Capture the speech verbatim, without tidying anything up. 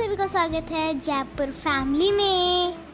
आप सभी का स्वागत है जयपुर फैमिली में।